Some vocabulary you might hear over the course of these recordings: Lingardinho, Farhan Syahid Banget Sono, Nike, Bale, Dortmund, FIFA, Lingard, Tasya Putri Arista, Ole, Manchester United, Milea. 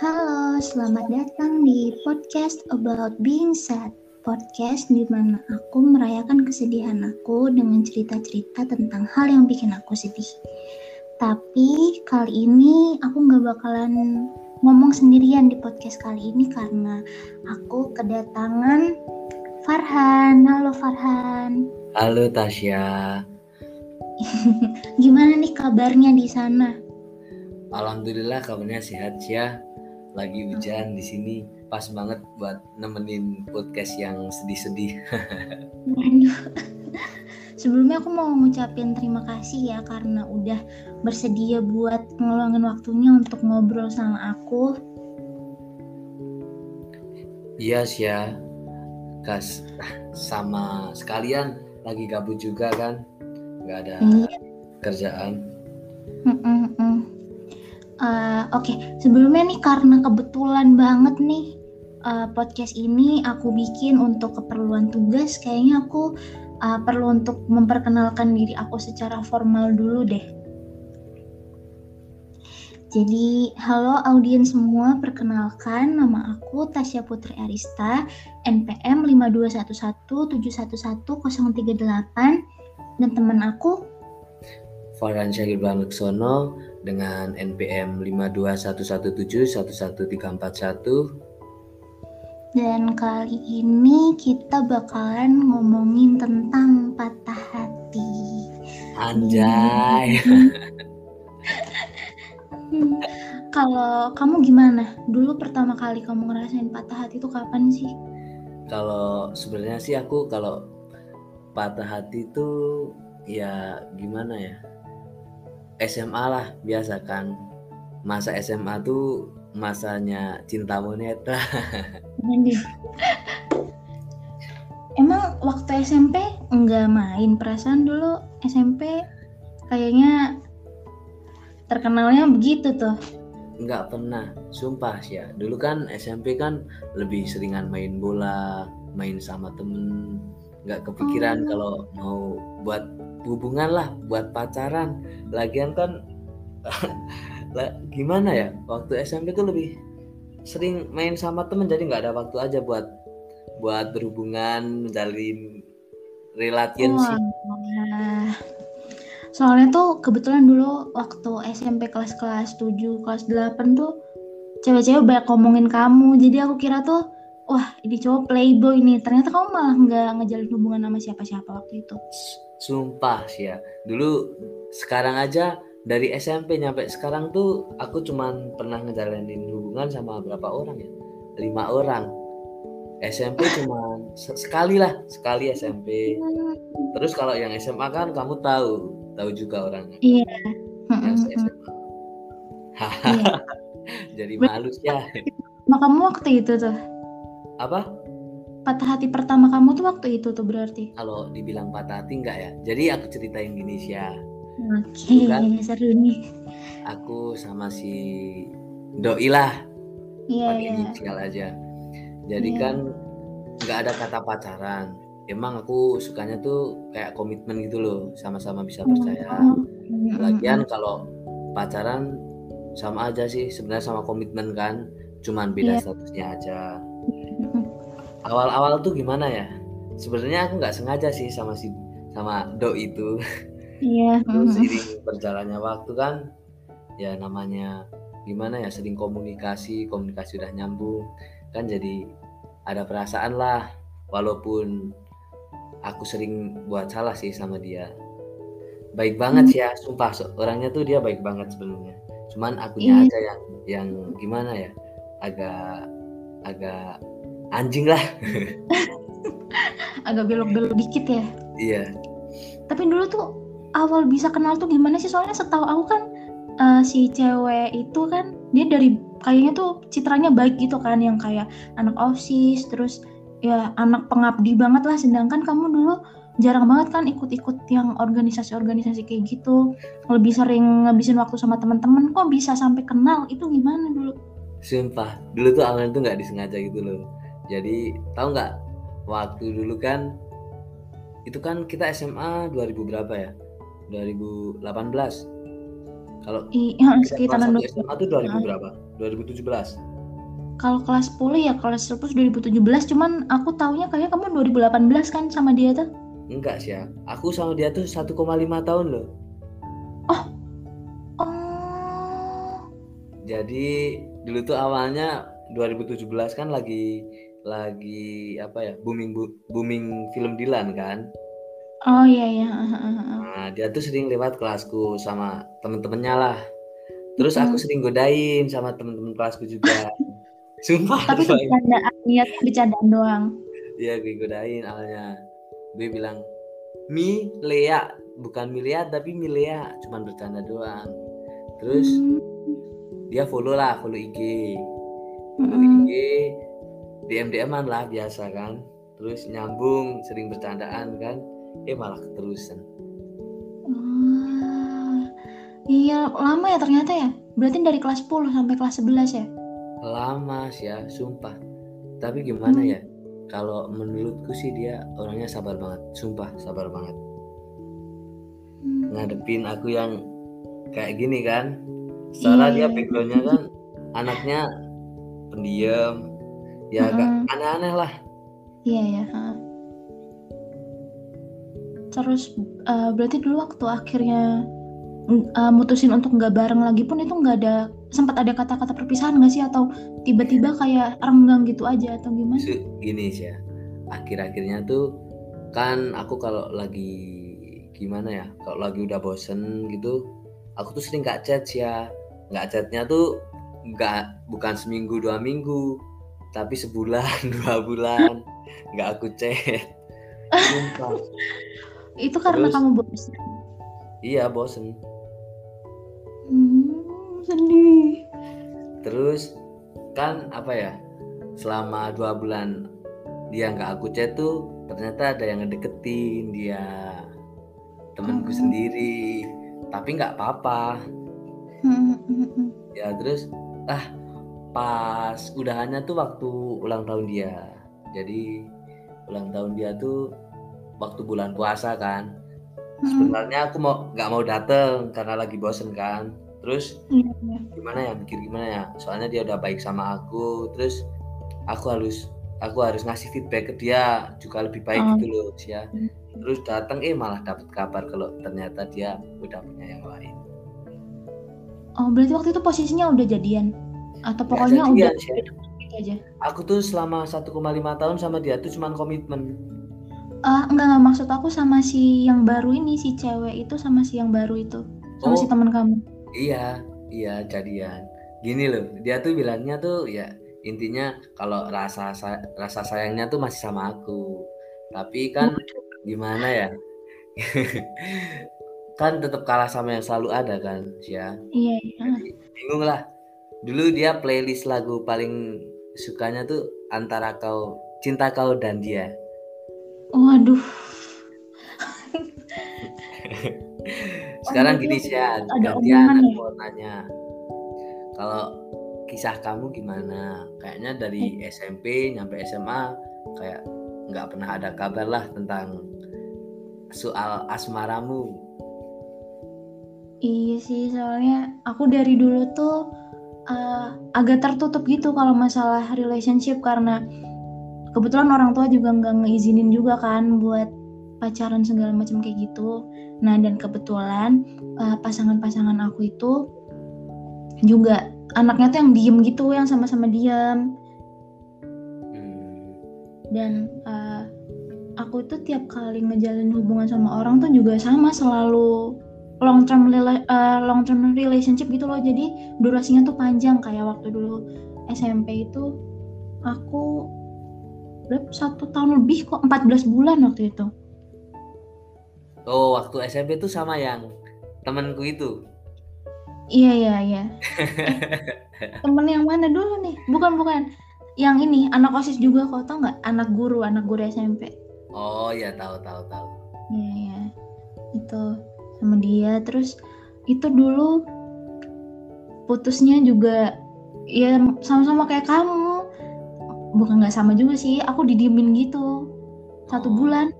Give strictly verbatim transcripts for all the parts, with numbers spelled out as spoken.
Halo, selamat datang di podcast About Being Sad. Podcast di mana aku merayakan kesedihan aku dengan cerita-cerita tentang hal yang bikin aku sedih. Tapi kali ini aku gak bakalan ngomong sendirian di podcast kali ini karena aku kedatangan Farhan. Halo Farhan. Halo Tasya. Gimana nih kabarnya di sana? Alhamdulillah kabarnya sehat ya. Lagi hujan di sini, pas banget buat nemenin podcast yang sedih-sedih. Sebelumnya aku mau ngucapin terima kasih ya karena udah bersedia buat ngeluangin waktunya untuk ngobrol sama aku. Iya sih ya, kas sama sekalian lagi gabut juga kan, nggak ada iya. kerjaan. Mm-mm-mm. Uh, Oke, okay. Sebelumnya nih karena kebetulan banget nih uh, podcast ini aku bikin untuk keperluan tugas. Kayaknya aku uh, perlu untuk memperkenalkan diri aku secara formal dulu deh. Jadi, halo audiens semua, perkenalkan nama aku Tasya Putri Arista, N P M lima dua satu satu tujuh satu satu nol tiga delapan, dan teman aku Farhan Syahid Banget Sono dengan N P M lima dua satu satu tujuh satu satu tiga empat satu. Dan kali ini kita bakalan ngomongin tentang patah hati. Anjay. hmm. Kalau kamu gimana? Dulu pertama kali kamu ngerasain patah hati itu kapan sih? Kalau sebenarnya sih aku kalau patah hati itu ya gimana ya? S M A lah, biasa kan. Masa S M A tuh masanya cinta boneka. Emang waktu S M P enggak main? Perasaan dulu S M P kayaknya terkenalnya begitu tuh. Enggak pernah, sumpah sih ya. Dulu kan S M P kan lebih seringan main bola, main sama temen. Enggak kepikiran oh. kalau mau buat hubungan lah, buat pacaran. Lagian kan gimana ya, waktu S M P tuh lebih sering main sama temen, jadi gak ada waktu aja buat buat berhubungan, menjalin relationship. Oh, soalnya tuh kebetulan dulu waktu S M P kelas-kelas tujuh, kelas delapan tuh cewek-cewek banyak ngomongin kamu. Jadi aku kira tuh wah ini cowok playboy nih, ternyata kamu malah gak ngejalin hubungan sama siapa-siapa waktu itu. Sumpah sih ya, dulu sekarang aja dari S M P nyampe sekarang tuh aku cuman pernah ngejalanin hubungan sama berapa orang ya? lima orang. S M P cuman sekali lah, sekali S M P. Terus kalau yang S M A kan kamu tahu, tahu juga orangnya. Iya. Yang S M A. Iya. Jadi malu ya. Nah, kamu waktu itu tuh. Apa? Patah hati pertama kamu tuh waktu itu tuh berarti? Kalau dibilang patah hati enggak ya. Jadi aku ceritain gini sih ya. Oke, okay, seru nih. Aku sama si doi lah. Iya, yeah, pakai inisial yeah. aja. Jadi yeah. kan enggak ada kata pacaran. Emang aku sukanya tuh kayak komitmen gitu loh, sama-sama bisa percaya. Mm-hmm. Lagian kalau pacaran sama aja sih sebenarnya, sama komitmen kan, cuman beda yeah. statusnya aja. Awal-awal tuh gimana ya? Sebenarnya aku nggak sengaja sih sama si sama doi itu. Iya. Terus sering berjalannya waktu kan, ya namanya gimana ya, sering komunikasi, komunikasi udah nyambung kan, jadi ada perasaan lah. Walaupun aku sering buat salah sih sama dia. Baik banget hmm. sih ya, sumpah orangnya tuh dia baik banget sebenarnya. Cuman akunya yeah. aja yang yang gimana ya, agak agak anjing lah. Agak belok-belok dikit ya. Iya. Tapi dulu tuh awal bisa kenal tuh gimana sih? Soalnya setahu aku kan uh, si cewek itu kan dia dari kayaknya tuh citranya baik gitu kan, yang kayak anak OSIS, terus ya anak pengabdi banget lah. Sedangkan kamu dulu jarang banget kan ikut-ikut yang organisasi-organisasi kayak gitu, lebih sering ngabisin waktu sama teman-teman. Kok bisa sampai kenal? Itu gimana dulu? Sumpah, dulu tuh awalnya tuh nggak disengaja gitu loh. Jadi tahu nggak waktu dulu kan itu kan kita S M A dua ribu berapa ya? dua ribu delapan belas. Kalau iya, kita S M A itu dua ribu berapa? dua ribu tujuh belas. Kalau kelas sepuluh ya kelas sepuluh dua ribu tujuh belas, cuman aku taunya kayaknya kamu dua ribu delapan belas kan sama dia tuh? Enggak sih ya, aku sama dia tuh satu koma lima tahun loh. Oh, oh. Jadi dulu tuh awalnya dua ribu tujuh belas kan lagi lagi apa ya booming booming film Dilan kan? Oh iya iya. Nah dia tuh sering lewat kelasku sama temen-temennya lah. Terus aku sering godain sama temen-temen kelasku juga. Sumpah. Tapi bercandaan, niat bercandaan doang. Iya, gue godain awalnya. Gue bilang Milea, bukan Milea tapi Milea, cuman bercanda doang. Terus hmm. dia follow lah, follow I G. Follow hmm. I G, D M D M-an lah biasa kan. Terus nyambung, sering bercandaan kan. Eh malah keterusan. Hmm. Iya, lama ya ternyata ya. Berarti dari kelas sepuluh sampai kelas sebelas ya? Lama sih ya, sumpah. Tapi gimana hmm. ya, kalau menurutku sih dia orangnya sabar banget. Sumpah, sabar banget hmm. ngadepin aku yang kayak gini kan. Soalnya dia backgroundnya kan anaknya pendiam. Ya hmm. agak aneh-aneh lah. Iya ya. Terus uh, berarti dulu waktu akhirnya uh, mutusin untuk gak bareng lagi pun itu gak ada, sempat ada kata-kata perpisahan gak sih? Atau tiba-tiba kayak renggang gitu aja atau gimana? Gini sih ya, akhir-akhirnya tuh kan aku kalau lagi gimana ya, kalau lagi udah bosen gitu, aku tuh sering gak chat sih ya. Gak chatnya tuh gak, bukan seminggu dua minggu, tapi sebulan dua bulan gak aku chat. Itu karena terus, kamu bosen? Iya bosen. Hmm. Sedih. Terus kan apa ya, selama dua bulan dia gak aku chat tuh ternyata ada yang ngedeketin dia, temanku hmm. sendiri. Tapi gak apa-apa hmm. ya. Terus ah pas udahannya tuh waktu ulang tahun dia. Jadi ulang tahun dia tuh waktu bulan puasa kan. Sebenarnya aku mau gak mau dateng karena lagi bosen kan. Terus gimana ya, mikir gimana ya, soalnya dia udah baik sama aku. Terus aku harus aku harus ngasih feedback ke dia juga lebih baik oh. gitu loh ya. Terus datang eh malah dapat kabar kalau ternyata dia udah punya yang lain. Oh berarti waktu itu posisinya udah jadian atau pokoknya ya, jadian, udah aja. Aku tuh selama satu koma lima tahun sama dia tuh cuman komitmen. Uh, enggak, enggak, maksud aku sama si yang baru ini, si cewek itu sama si yang baru itu, sama oh, si teman kamu. Iya, iya jadian. Gini loh, dia tuh bilangnya tuh ya intinya kalau rasa rasa sayangnya tuh masih sama aku. Tapi kan gimana ya? Kan tetap kalah sama yang selalu ada kan, ya. Iya, iya. Bingung lah. Dulu dia playlist lagu paling sukanya tuh Antara Kau, Cinta Kau dan Dia. Waduh. Sekarang gini sih ya, gantian aku mau nanya. Kalau kisah kamu gimana? Kayaknya dari S M P sampai S M A kayak nggak pernah ada kabar lah tentang soal asmaramu. Iya sih, soalnya aku dari dulu tuh uh, agak tertutup gitu kalau masalah relationship karena kebetulan orang tua juga nggak ngeizinin juga kan buat pacaran segala macam kayak gitu. Nah dan kebetulan uh, pasangan-pasangan aku itu juga anaknya tuh yang diem gitu, yang sama-sama diem. Dan uh, aku tuh tiap kali ngejalin hubungan sama orang tuh juga sama, selalu long term rela- uh, long term relationship gitu loh. Jadi durasinya tuh panjang. Kayak waktu dulu S M P itu aku satu tahun lebih kok, empat belas bulan waktu itu. Oh waktu S M P tuh sama yang temanku itu? Iya iya iya. Temen yang mana dulu nih? Bukan bukan, yang ini anak OSIS juga kok, tau nggak? Anak guru, anak guru S M P. Oh iya tahu tahu tahu. Iya iya itu sama dia. Terus itu dulu putusnya juga ya sama-sama kayak kamu. Bukan nggak sama juga sih, aku didiemin gitu satu bulan.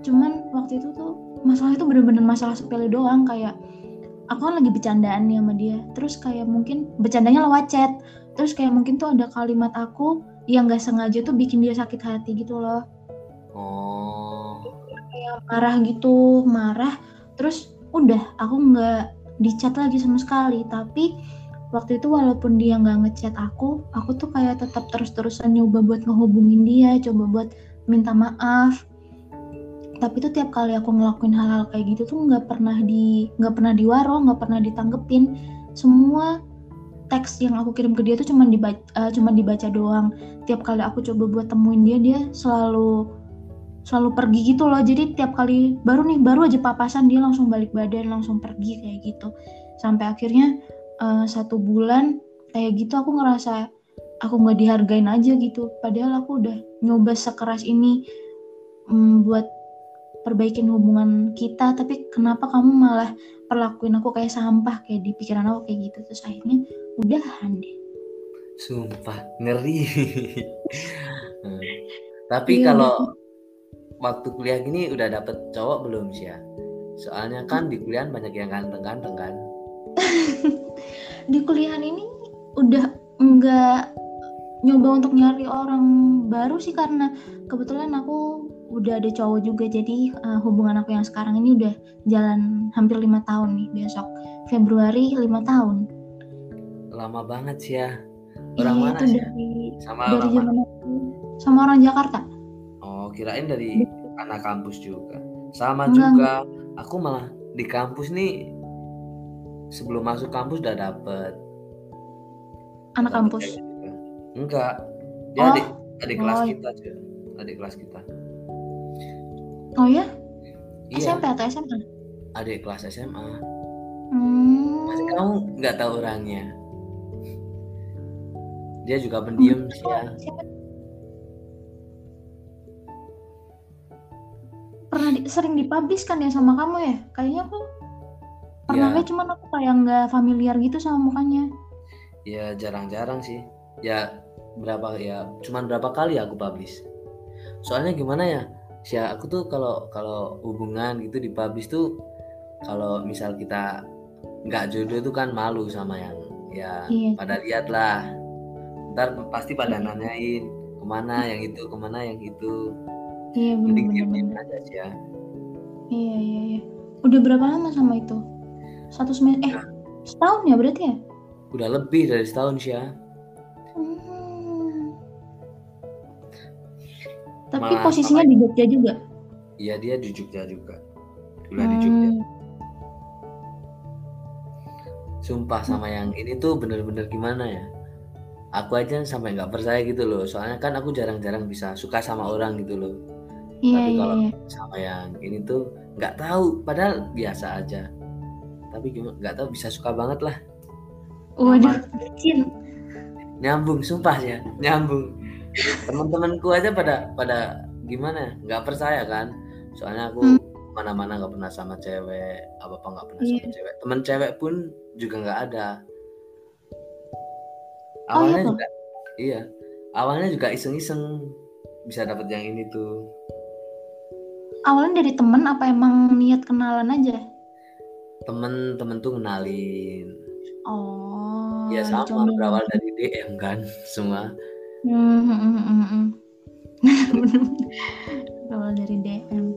Cuman waktu itu tuh masalah itu bener-bener masalah sepele doang. Kayak aku kan lagi bercandaan nih sama dia, terus kayak mungkin bercandanya lewat chat. Terus kayak mungkin tuh ada kalimat aku yang nggak sengaja tuh bikin dia sakit hati gitu loh. Oh. Kayak marah gitu, marah. Terus udah, aku nggak di-chat lagi sama sekali. Tapi waktu itu walaupun dia nggak ngechat aku, aku tuh kayak tetap terus-terusan nyoba buat ngehubungin dia, coba buat minta maaf. Tapi tuh tiap kali aku ngelakuin hal-hal kayak gitu tuh nggak pernah di nggak pernah diwaro, nggak pernah ditanggepin. Semua teks yang aku kirim ke dia tuh cuma dibaca, uh, cuma dibaca doang. Tiap kali aku coba buat temuin dia, dia selalu selalu pergi gitu loh. Jadi tiap kali baru nih baru aja papasan dia langsung balik badan, langsung pergi kayak gitu. Sampai akhirnya Uh, satu bulan kayak gitu aku ngerasa aku nggak dihargain aja gitu, padahal aku udah nyoba sekeras ini um, buat perbaikin hubungan kita, tapi kenapa kamu malah perlakuin aku kayak sampah, kayak di pikiran aku kayak gitu. Terus akhirnya udahan deh, sumpah ngeri. hmm. Tapi iya, kalau waktu kuliah gini udah dapet cowok belum sih ya? Soalnya kan di kuliah banyak yang ganteng-ganteng kan. Di kuliahan ini udah enggak nyoba untuk nyari orang baru sih, karena kebetulan aku udah ada cowok juga. Jadi uh, hubungan aku yang sekarang ini udah jalan hampir lima tahun nih, besok Februari lima tahun. Lama banget sih ya. Orang eh, mana sih ya? Sama dari orang mana? Sama orang Jakarta. Oh, kirain dari Duh. anak kampus juga. Sama enggak, juga enggak. Aku malah di kampus nih, sebelum masuk kampus udah dapet anak kampus. Enggak, dia oh, adik, adik oh, kelas kita aja, adik kelas kita. Oh ya? Iya. S M P atau S M A? Adik kelas S M A. Hmm. Masih kamu nggak tahu orangnya? Dia juga pendiam sih ya. Pernah di, sering dipublish kan ya sama kamu ya? Kayaknya aku pernahnya, cuman aku kayak nggak familiar gitu sama mukanya. Ya jarang-jarang sih. Ya berapa ya? Cuman berapa kali aku publish. Soalnya gimana ya? Si aku tuh kalau kalau hubungan gitu di publish tuh, kalau misal kita nggak jodoh tuh kan malu sama yang ya iya. Pada lihat lah. Ntar pasti pada iya. nanyain kemana yang itu, kemana yang itu. Iya benar-benar aja sih ya. Iya iya iya. Udah berapa lama sama itu? Satu semester, eh setahun ya berarti ya? Udah lebih dari setahun sih ya. Hmm. Tapi malah posisinya di Jogja juga? Iya dia di Jogja juga. Udah hmm. di Jogja. Sumpah sama yang ini tuh bener-bener gimana ya? Aku aja sampai nggak percaya gitu loh. Soalnya kan aku jarang-jarang bisa suka sama orang gitu loh. Iya. Tapi kalau iya. sama yang ini tuh nggak tahu. Padahal biasa aja. Tapi gimana nggak tahu bisa suka banget lah. Waduh, bikin nyambung sumpah ya, nyambung. Teman-temanku aja pada pada gimana nggak percaya kan, soalnya aku hmm. mana-mana nggak pernah sama cewek, apa apa nggak pernah yeah. sama cewek, teman cewek pun juga nggak ada. Awalnya oh, iya, juga iya, awalnya juga iseng-iseng bisa dapet yang ini tuh. Awalnya dari teman apa emang niat kenalan aja? Temen-temen tuh kenalin. Oh. Ya sama cuman. Berawal dari D M kan semua. Hmm, hmm, hmm, hmm. Berawal dari D M.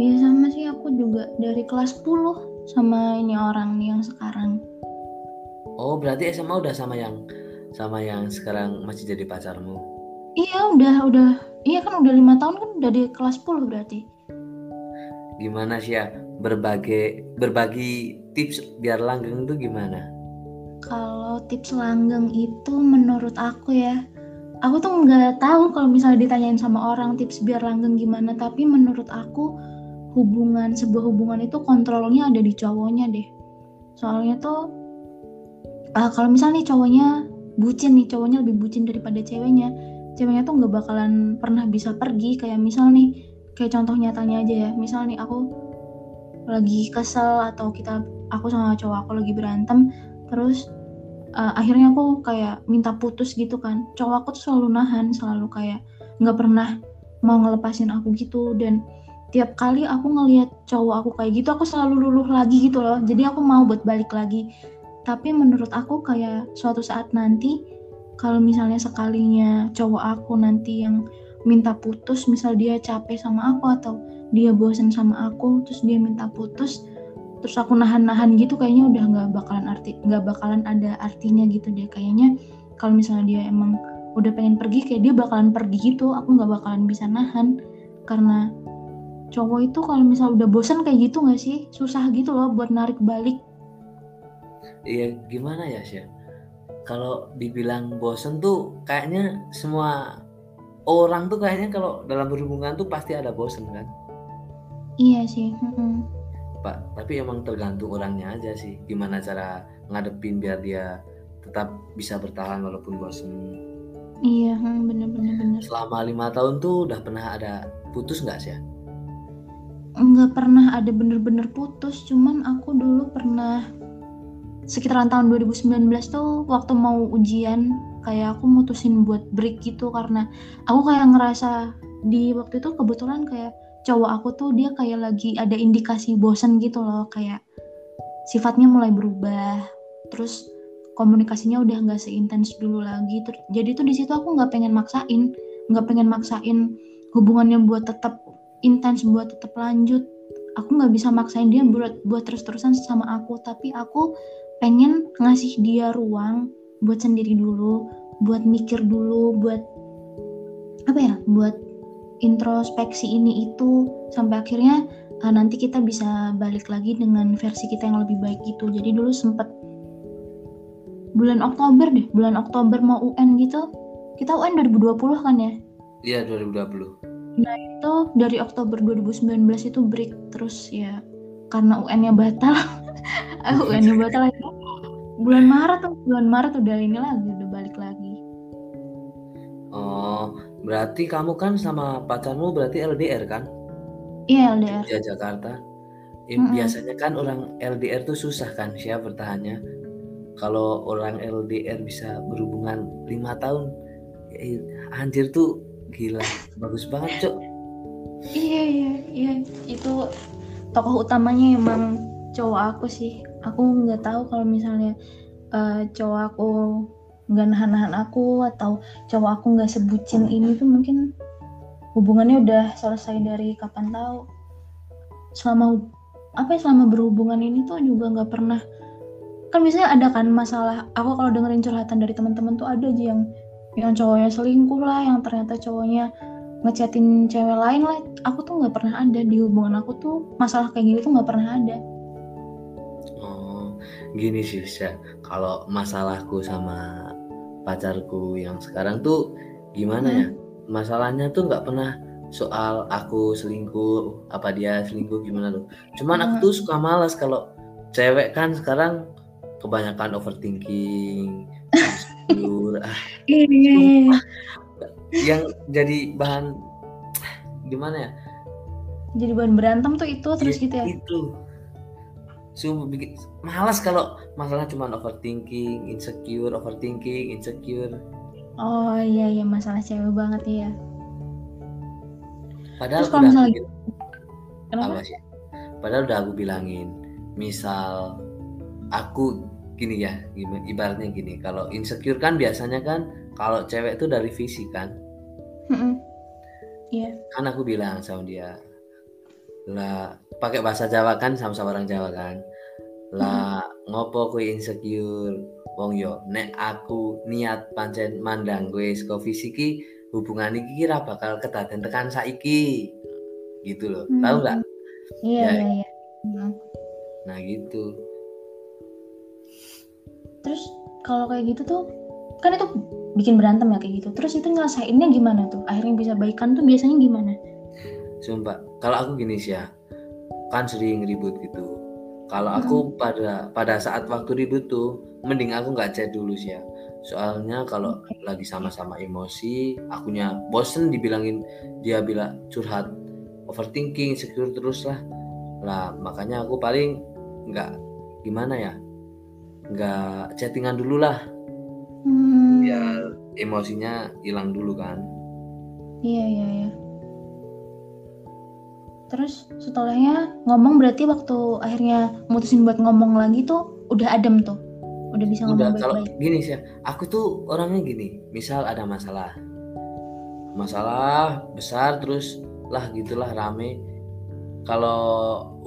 Iya sama sih, aku juga dari kelas sepuluh sama ini orang yang sekarang. Oh berarti S M A udah sama yang sama yang sekarang masih jadi pacarmu? Iya udah udah. Iya kan udah lima tahun kan, udah di kelas sepuluh berarti. Gimana sih ya berbagai berbagi tips biar langgeng tuh gimana? Kalau tips langgeng itu menurut aku ya, aku tuh nggak tahu kalau misalnya ditanyain sama orang tips biar langgeng gimana, tapi menurut aku hubungan sebuah hubungan itu kontrolnya ada di cowoknya deh. Soalnya tuh uh, kalau misalnya nih cowoknya bucin nih, cowoknya lebih bucin daripada ceweknya, ceweknya tuh nggak bakalan pernah bisa pergi. Kayak misal nih, kayak contoh nyatanya aja ya, misal nih aku lagi kesel atau kita aku sama cowok aku lagi berantem, terus uh, akhirnya aku kayak minta putus gitu kan, cowok aku tuh selalu nahan, selalu kayak nggak pernah mau ngelepasin aku gitu. Dan tiap kali aku ngelihat cowok aku kayak gitu, aku selalu luluh lagi gitu loh. Jadi aku mau buat balik lagi, Tapi menurut aku kayak suatu saat nanti kalau misalnya sekalinya cowok aku nanti yang minta putus, misal dia capek sama aku atau dia bosan sama aku terus dia minta putus, terus aku nahan-nahan gitu, kayaknya udah nggak bakalan arti nggak bakalan ada artinya gitu deh kayaknya. Kalau misalnya dia emang udah pengen pergi, kayak dia bakalan pergi gitu, aku nggak bakalan bisa nahan. Karena cowok itu kalau misal udah bosan kayak gitu nggak sih, susah gitu loh buat narik balik. Iya, gimana ya sih? Kalau dibilang bosan tuh kayaknya semua orang tuh kayaknya kalau dalam berhubungan tuh pasti ada bosan kan? Iya sih. Mm-hmm. Pak, tapi emang tergantung orangnya aja sih. Gimana cara ngadepin biar dia tetap bisa bertahan walaupun bosan. Iya, benar-benar. Selama lima tahun tuh udah pernah ada putus nggak sih? Nggak pernah ada bener-bener putus. Cuman aku dulu pernah sekitaran tahun dua ribu sembilan belas tuh waktu mau ujian, kayak aku mutusin buat break gitu karena aku kayak ngerasa di waktu itu kebetulan kayak cowok aku tuh dia kayak lagi ada indikasi bosan gitu loh, kayak sifatnya mulai berubah, terus komunikasinya udah nggak seintens dulu lagi. Terus jadi tuh di situ aku nggak pengen maksain, nggak pengen maksain hubungannya buat tetap intens, buat tetap lanjut. Aku nggak bisa maksain dia buat buat terus-terusan sama aku, tapi aku pengen ngasih dia ruang buat sendiri dulu, buat mikir dulu, buat apa ya, buat introspeksi ini itu, sampai akhirnya uh, nanti kita bisa balik lagi dengan versi kita yang lebih baik gitu. Jadi dulu sempet bulan Oktober deh, bulan Oktober mau U N gitu. Kita U N dua ribu dua puluh kan ya? Iya, dua ribu dua puluh. Nah itu dari Oktober dua ribu sembilan belas itu break. Terus ya karena U N-nya batal U N-nya batal itu bulan Maret tuh, bulan Maret udah ini lagi, udah balik lagi. Oh, berarti kamu kan sama pacarmu berarti L D R kan? Iya, L D R. Di Jakarta. Eh, mm-hmm. Biasanya kan orang L D R tuh susah kan sih bertahannya. Kalau orang L D R bisa berhubungan lima tahun, eh, anjir tuh gila, bagus banget, Cok. Iya, iya, iya. Itu tokoh utamanya emang cowok aku sih. Aku nggak tahu kalau misalnya uh, cowok aku nggak nahan-nahan aku atau cowok aku nggak sebucin ini tuh mungkin hubungannya udah selesai dari kapan tahu. Selama apa ya, selama berhubungan ini tuh juga nggak pernah kan, biasanya ada kan masalah. Aku kalau dengerin curhatan dari teman-teman tuh ada aja yang yang cowoknya selingkuh lah, yang ternyata cowoknya ngechatin cewek lain lah. Aku tuh nggak pernah ada di hubungan aku tuh masalah kayak gitu tuh nggak pernah ada. Oh gini sih Sya, kalau masalahku sama pacarku yang sekarang tuh gimana hmm. ya, masalahnya tuh nggak pernah soal aku selingkuh apa dia selingkuh gimana tuh. Cuman hmm. aku tuh suka malas kalau cewek kan sekarang kebanyakan overthinking insecure ah, yang jadi bahan gimana ya, jadi bahan berantem tuh itu terus gitu ya. Itu sumpah bikin malas kalau masalah cuma overthinking, insecure, overthinking, insecure. Oh iya iya, masalah cewek banget ya. Padahal udah misalnya... aku... kenapa sih? Padahal udah aku bilangin. Misal aku gini ya, ibaratnya gini. Kalau insecure kan biasanya kan kalau cewek tuh dari fisik kan. Heeh. Iya. Kan aku bilang sama dia. Lah pakai bahasa Jawa kan, sama-sama orang Jawa kan. Lah hmm. ngopo kui insecure wong yo nek aku niat pancen mandang kowe saka fisik iki hubungan iki kira bakal kedaden tekan saiki gitu loh. hmm. Tahu enggak? Iya ya, iya iya. Hmm. Nah gitu. Terus kalau kayak gitu tuh kan itu bikin berantem ya kayak gitu. Terus itu nyelesainnya gimana tuh? Akhirnya bisa baikan tuh biasanya gimana? Sumpah, kalau aku gini sih ya, kan sering ribut gitu. Kalau aku hmm. pada pada saat waktu ribut tuh, mending aku nggak chat dulu sih ya. Soalnya kalau okay. lagi sama-sama emosi, akunya bosen dibilangin dia bila curhat overthinking, insecure terus lah. Lah makanya aku paling nggak gimana ya, nggak chattingan dulu lah. Hmm. Ya emosinya hilang dulu kan. Iya iya iya. Terus setelahnya ngomong berarti waktu akhirnya mutusin buat ngomong lagi tuh udah adem tuh? udah bisa ngomong udah, baik-baik. Kalau gini sih, aku tuh orangnya gini, misal ada masalah, masalah besar terus lah gitulah rame. Kalau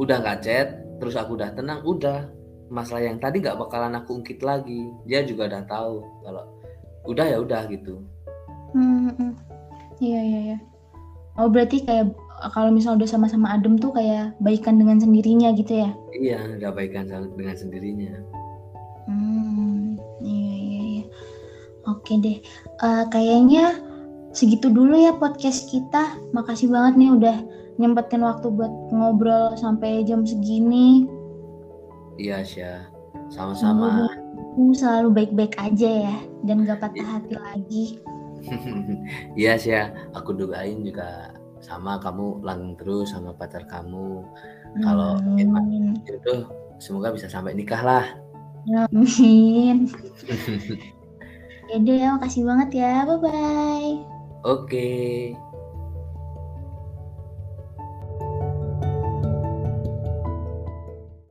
udah nggak chat, terus aku udah tenang, udah masalah yang tadi nggak bakalan aku ungkit lagi. Dia juga udah tahu kalau udah ya udah gitu. Hmm, iya iya iya. Oh berarti kayak kalau misalnya udah sama-sama adem tuh kayak baikan dengan sendirinya gitu ya? Iya, nggak baikan dengan sendirinya. Hmm, iya iya iya. Oke deh, uh, kayaknya segitu dulu ya podcast kita. Makasih banget nih udah nyempetin waktu buat ngobrol sampai jam segini. Iya Syah, sama-sama. Aku selalu baik-baik aja ya, dan gak patah hati lagi. Iya Syah, aku dugain juga sama kamu langgeng terus sama pacar kamu. Kalau emang jodoh, semoga bisa sampai nikah lah. Amin. Yaudah, makasih banget ya. Bye-bye. Oke.